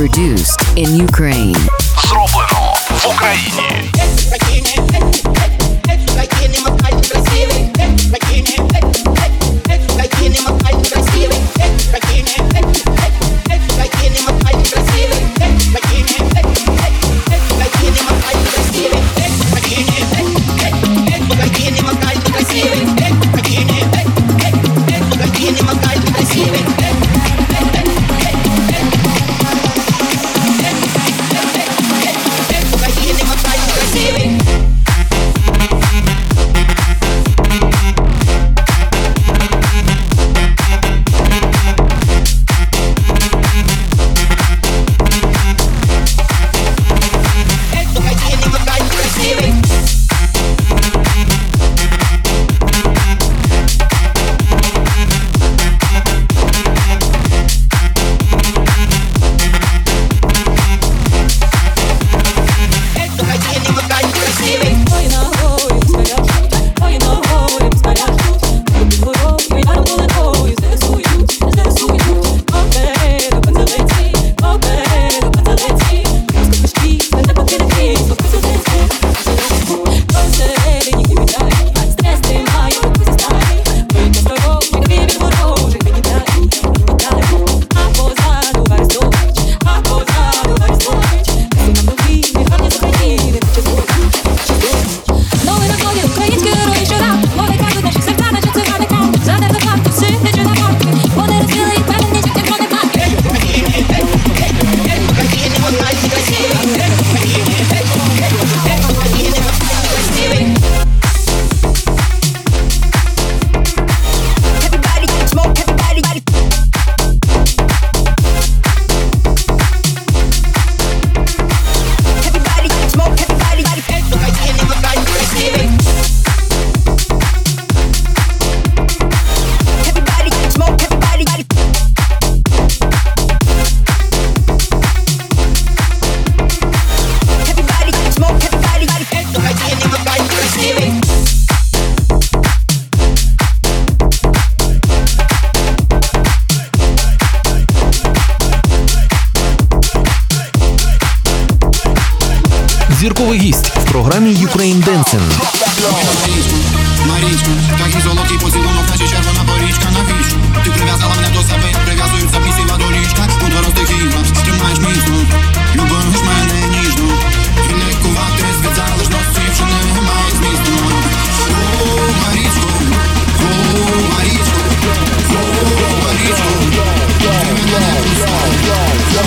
produced in Ukraine. Зроблено в Україні. Зірковий гість в програмі Ukraine Dancing. Маріш, як і золотий поцілунок, наче червона порічка на віч. Ти прив'язала мене до себе, прив'язуються пісіла до ліжка. У дорозних іграх тримаєш міцно, любиш мене ніжно. І лікувати від залежності вже немає змісту. О, Марічко, о, Марічко, о, Марічко. Ти мене пустав.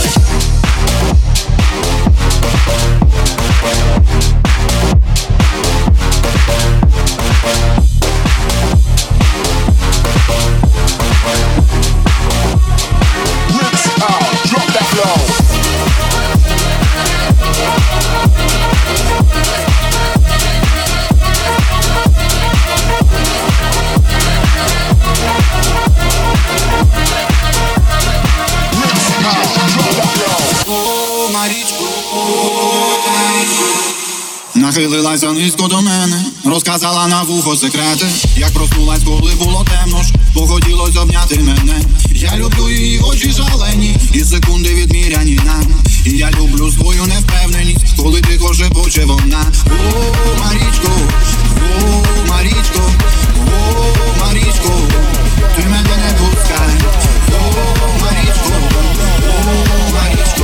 Нахилилася низько до мене, розказала на вухо секрети. Як проснулась, коли було темно ж, погоділось обняти мене. Я люблю її очі шалені, і секунди відміряні нам. І я люблю свою невпевненість, коли тихо шепоче вона. О, Марічко, о, Марічко, о, Марічко, ти мене не пускай. О, Марічко, о, Марічко, о, Марічко.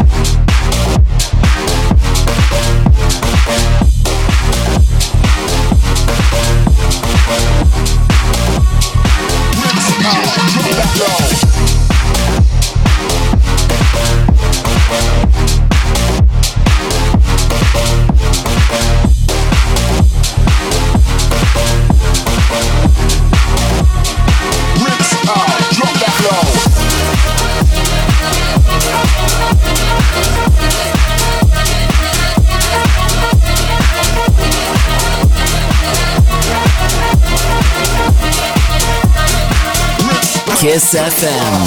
Drop that low. Kiss FM.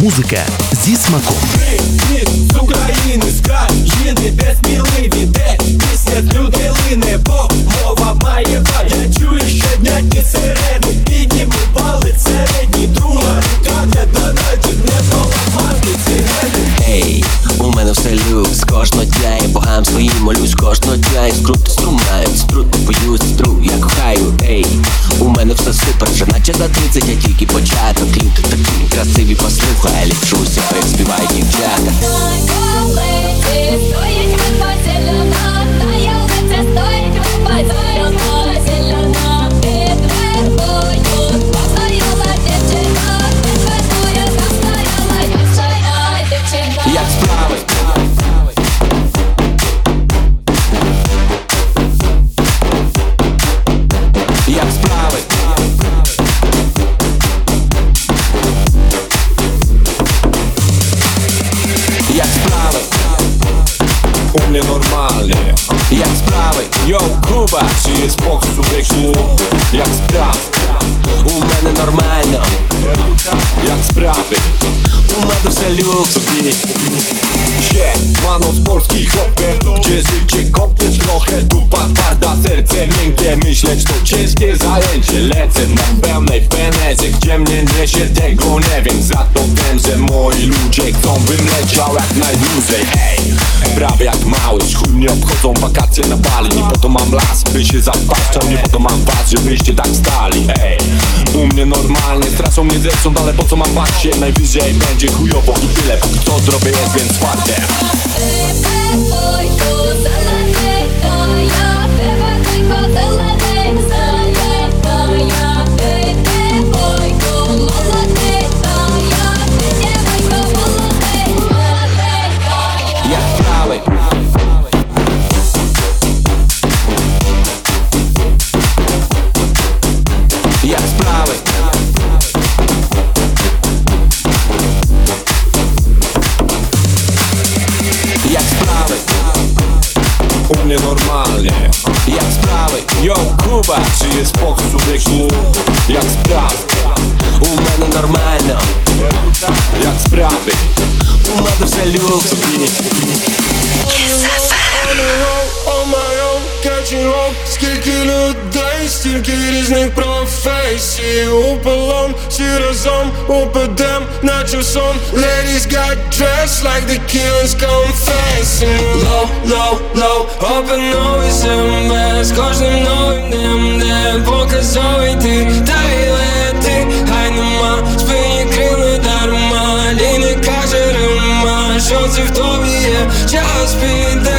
Музыка зі смаком. Він з України, з країни, де сміливі, де після людини, бо мова має вад. Я чую щодня ті сирени, підніми палець середній, друга рука для донатів, не поламати цигани. Ей, у мене все люкс, кожного дня я богам своїм молюсь, кожного дня я скруту струмаю, скруту пою, стру, я кохаю, ей. У мене все супер, вже наче за 30, я тільки початок. Люди такі красиві, послухай, лічуся, переспівай дівчата. Коли стоїть випа зелена, та я лиця стоїть випа зелена, зелена. Підверхую, постояла дівчина, підверхую, постояла дівчина. Як справи? Як справи, йо, груба, чи спокій суб'єкту? Як справи, у мене нормально. Як справи, у мене все люкс. Ще маноспорський хлопець, чесівчик коптить трохи, дупа тверда, серце miękkie, myśleć to ciężkie zajęcie. Lecę na pełnej penezie, gdzie mnie niesie, tego nie wiem. Za to wiem, że moi ludzie chcą, bym leciał jak najdłużej. Ej, prawie jak mały, chuj mnie obchodzą wakacje na Bali. Nie po to mam las, by się zapaszczał, nie po to mam was, żebyście tak stali. Ej, u mnie normalnie, straszą mnie zewsząd, ale po co mam was się? Najwyżej będzie chujowo i tyle, póki co zrobię jest więc twarde. Йо, Куба, чи є спокій суб'єкту? Як справи, у мене нормально. Як справи, у мене все люкс. Скільки людей, стільки різних професій. Уполом, всі разом упадем, наче в сон. Ladies got dressed like the killers come facing. Low, low, low, open noise and bass. Кожним новим днем, де показовий ти, та й лети. Хай нема, спині крили дарма. Ліни каже Рима, що це в тобі є, час піде.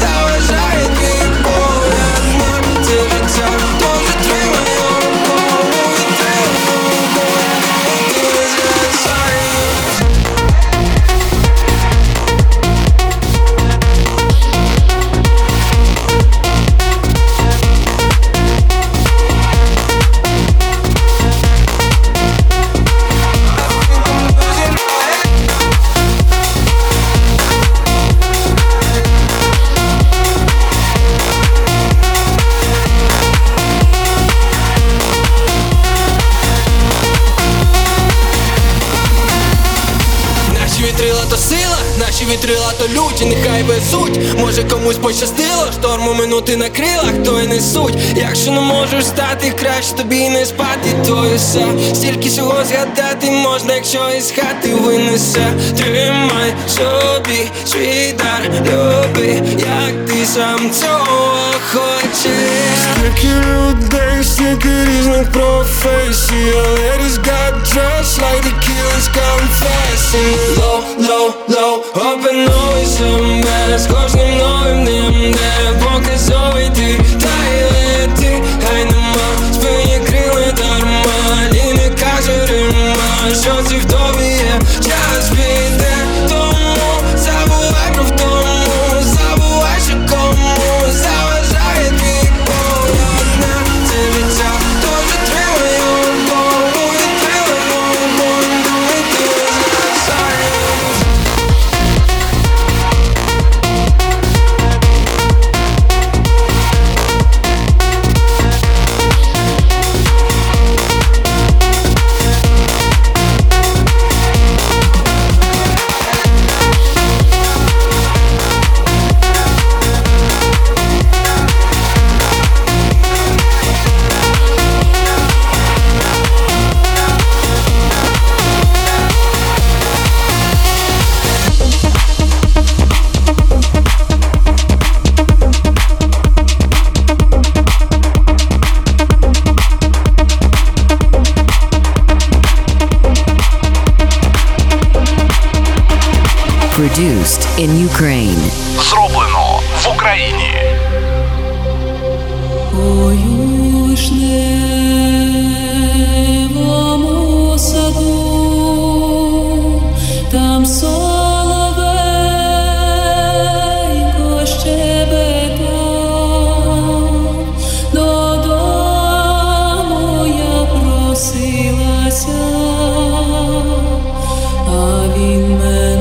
Заважає твій погляд на телеця. стріла, то люті, нехай везуть. Може комусь пощастило, шторму минути на крилах, то й несуть. Якщо не можеш стати, краще тобі й не спати, то і все. Стільки всього згадати можна, якщо із хати винесе. Тримай собі свій дар, люби, як ти сам цього хочеш. Скільки людей, стільки різних професій, але ледь Dressed like the killers confessing. Low, low, low, open always some bad. С кожним новим днем, де показовий ти, та й лети, хай нема, спині крили дарма, ліни каже рима, що ці в тобі є, час піде, тому забувай про втому, забувай, що кому заважає твій погляд на це життя, тож отримай його. Produced in Ukraine. Зроблено в Україні. У вишневому саду, там соловейко щебетав, додому я просилася, а він мене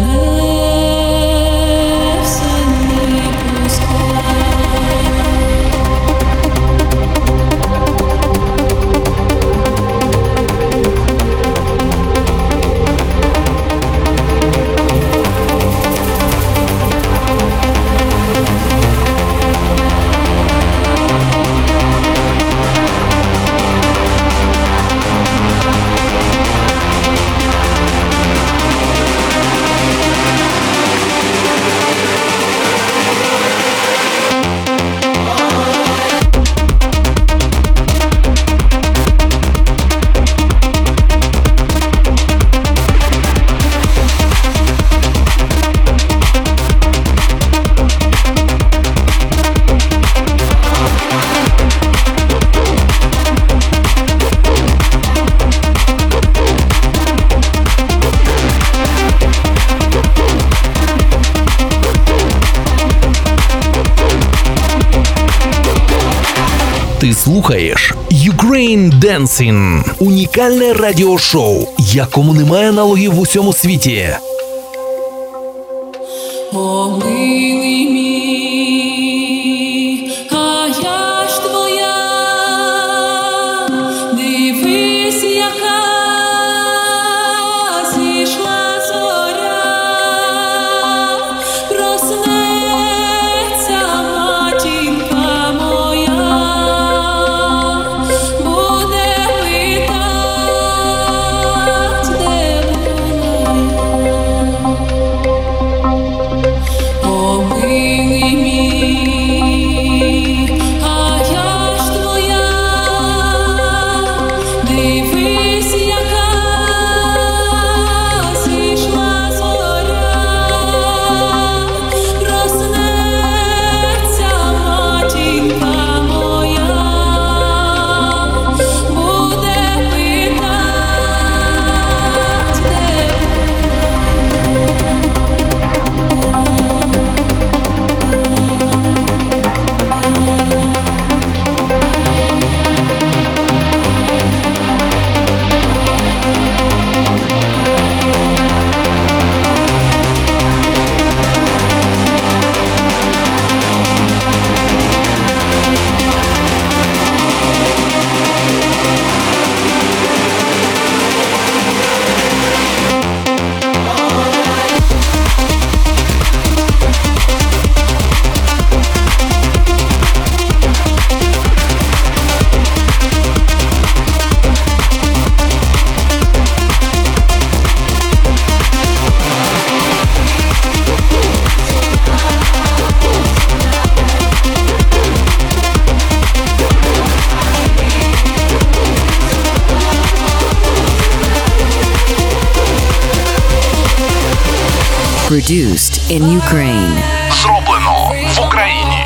слухаєш Ukraine Dancing – унікальне радіошоу, якому немає аналогів в усьому світі. Oh, Produced in Ukraine. Зроблено в Україні.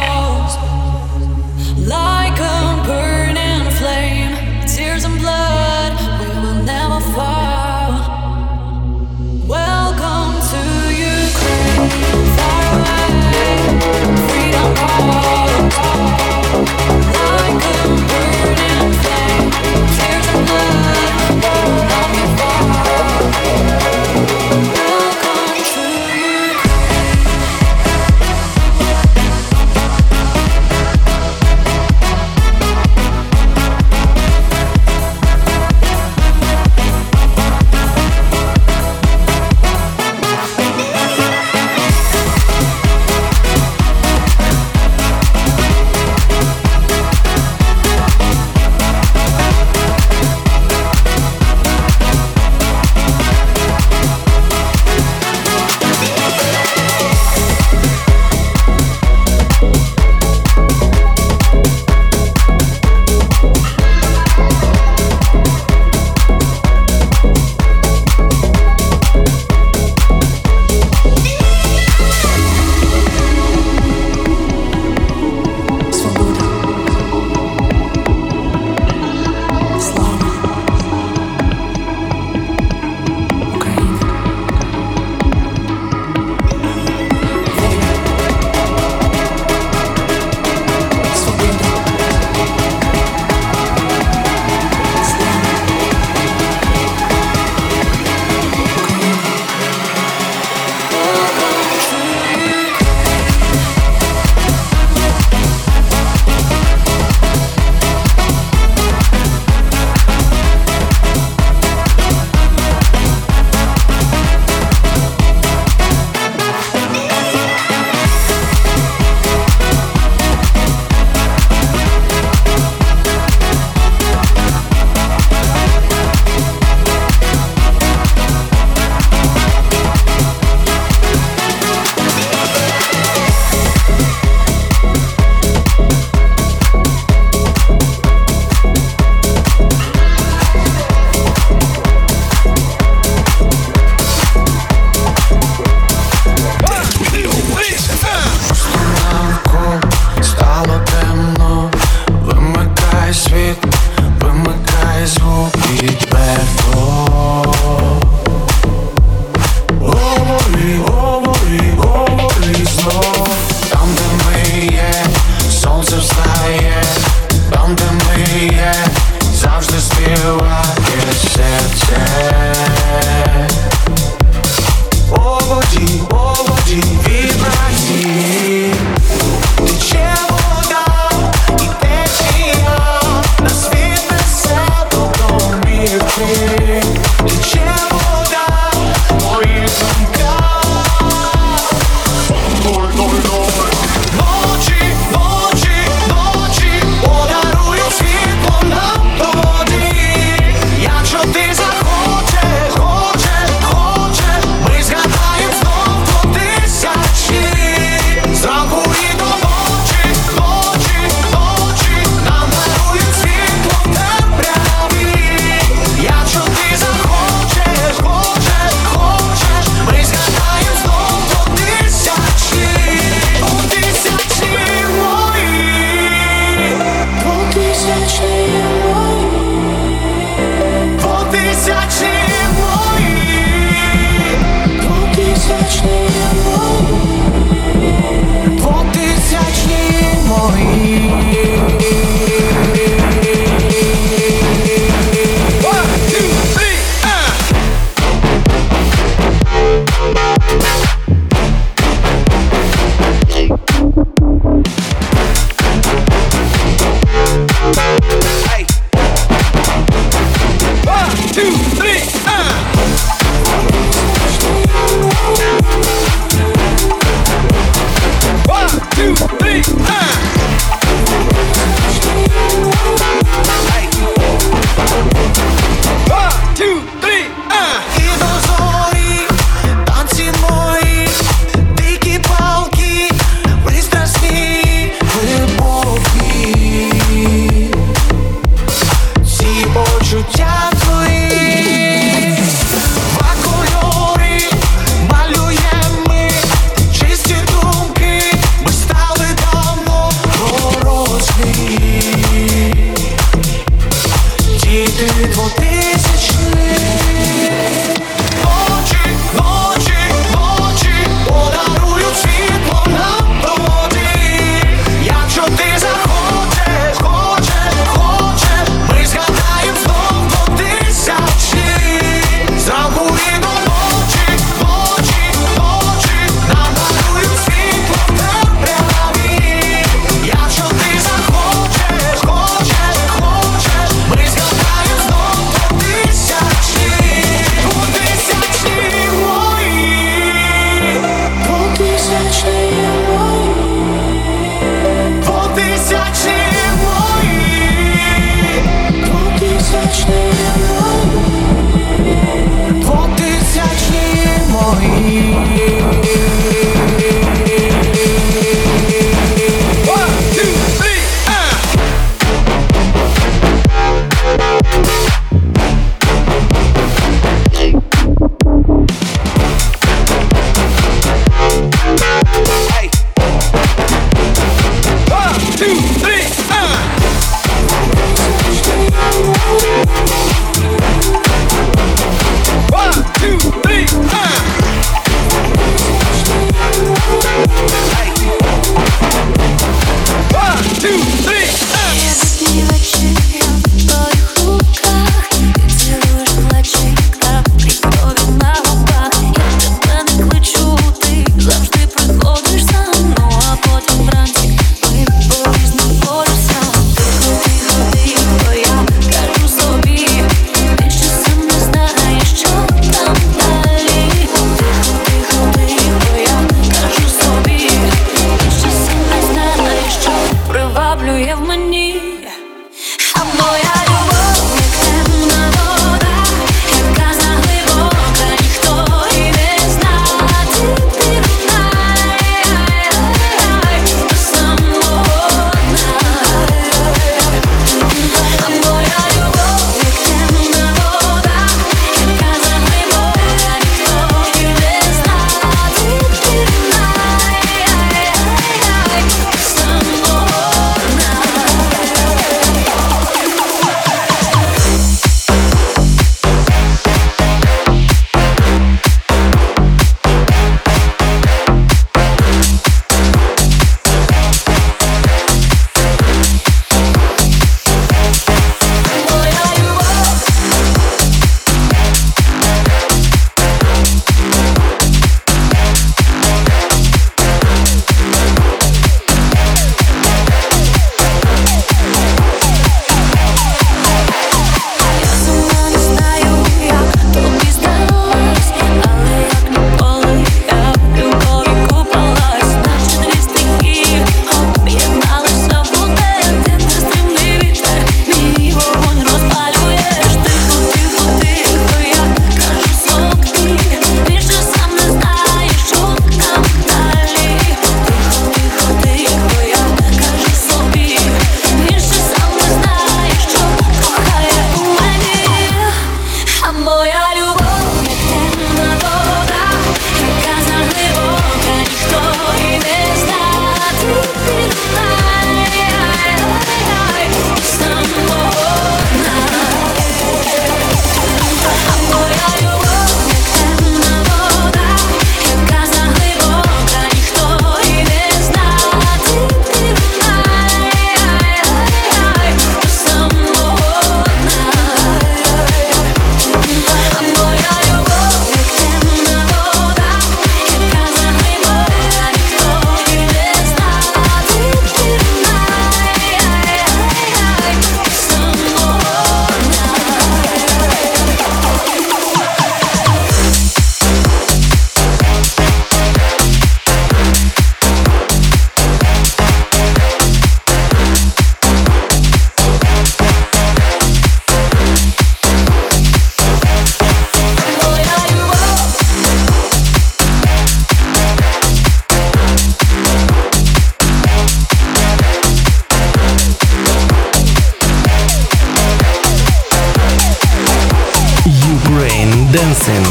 Dancing.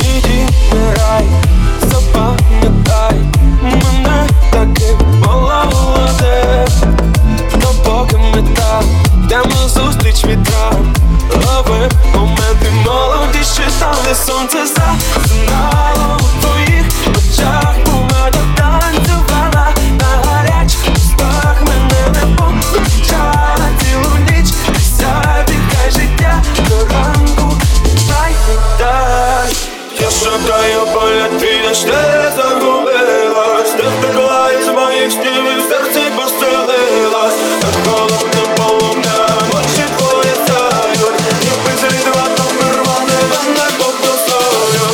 Іди на рай, запам'ятай мене таким молоде. Допоки мета, йдемо зустріч вітра. Лови моменти молоді, що стали сонце засинало в твоїх очах. Помада танцювала на гарячих устах. Мене не помічала цілу ніч. Забігай життя до ранку. Я шукаю поля, ти аж не загубилась. Ти втекла із моїх снів і в серці поселилась. Над головним полум'ям очі твої сяють, ніби зрідла та вирвати мене під косою.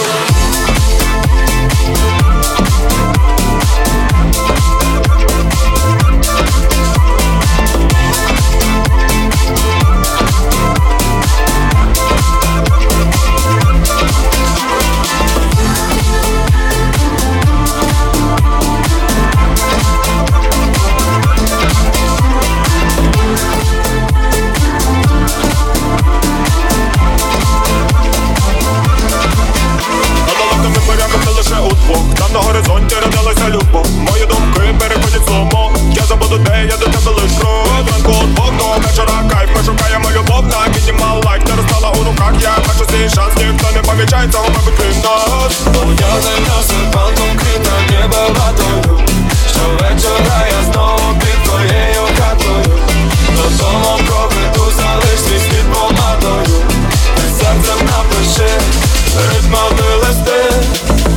На горизонті родилася любов, мої думки переходять сломо. Я забуду де, я до тебе лиш рот. Ранку от двох до вечора кайф, ми шукаємо любов, на підніма лайк. Не розстала у руках, я бачу свій шанс. Ніхто не помічає цього, мабуть, крім нас. Моя земля сипал конкретно небагатою. Щовечора я знову під твоєю хатою. Додому проведу, залиш свій слід помадою. Ти серцем напиши ритмовні листи.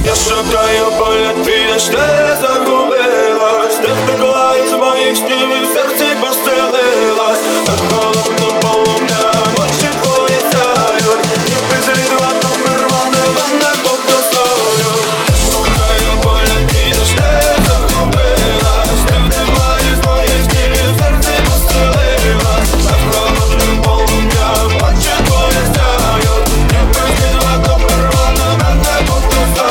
Я шукаю поля, ти аж не загубилась. Ти втекла із моїх снів і в серці поселилась. Над головним полум'ям очі твої сяють, ніби зрідла та вирвали мене під косою. Я шукаю поля, ти аж не загубилась. Ти втекла із моїх снів і в серці поселилась. Над головним полум'ям очі твої сяють, ніби зрідла та вирвали мене під косою.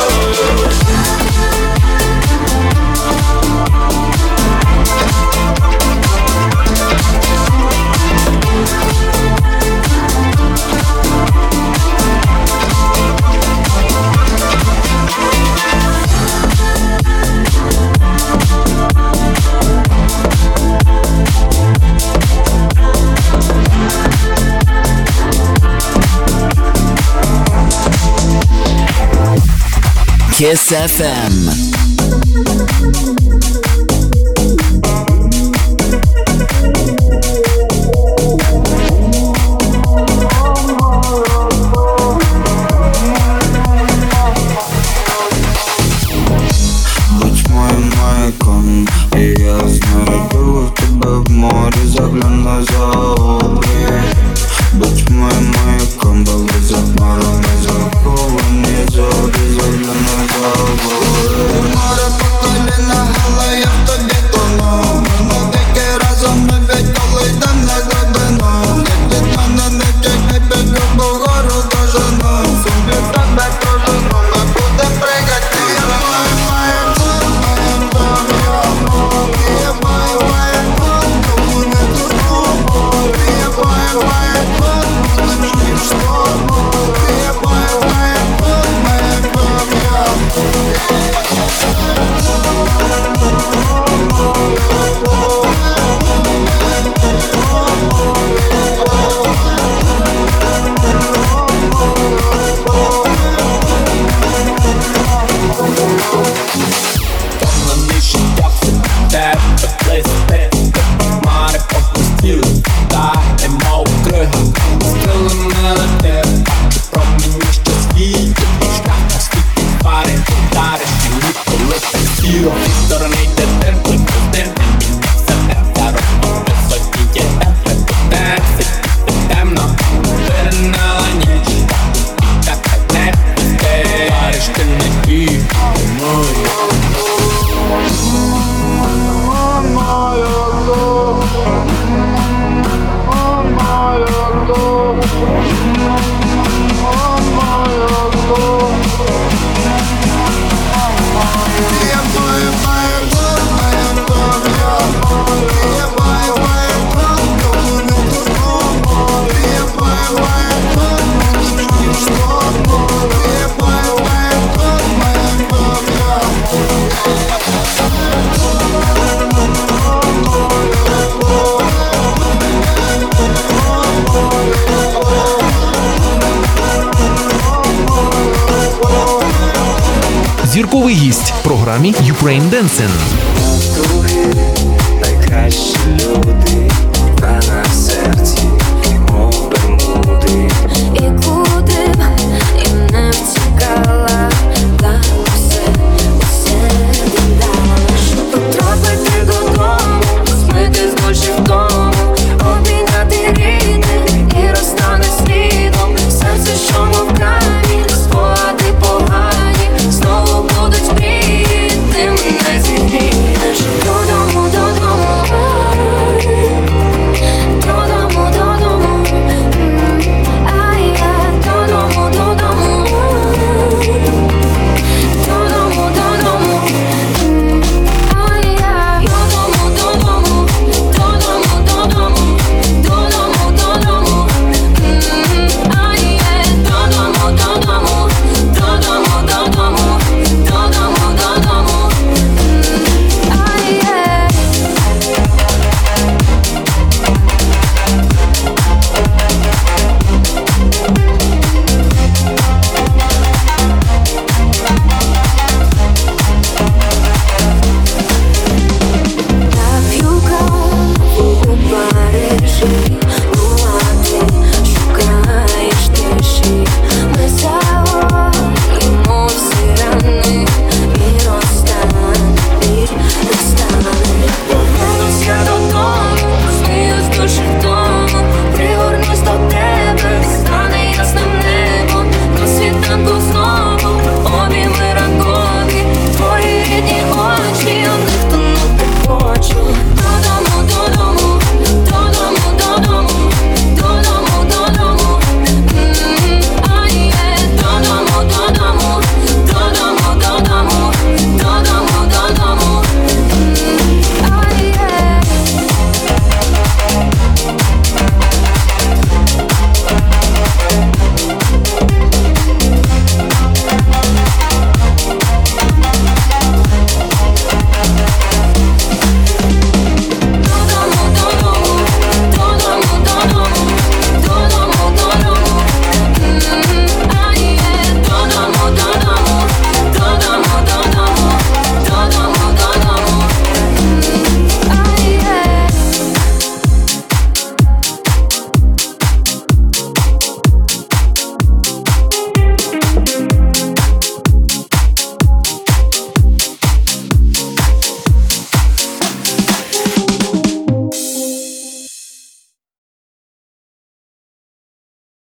Kiss FM. We'll be right back. новий гість в програмі Ukraine Dancing.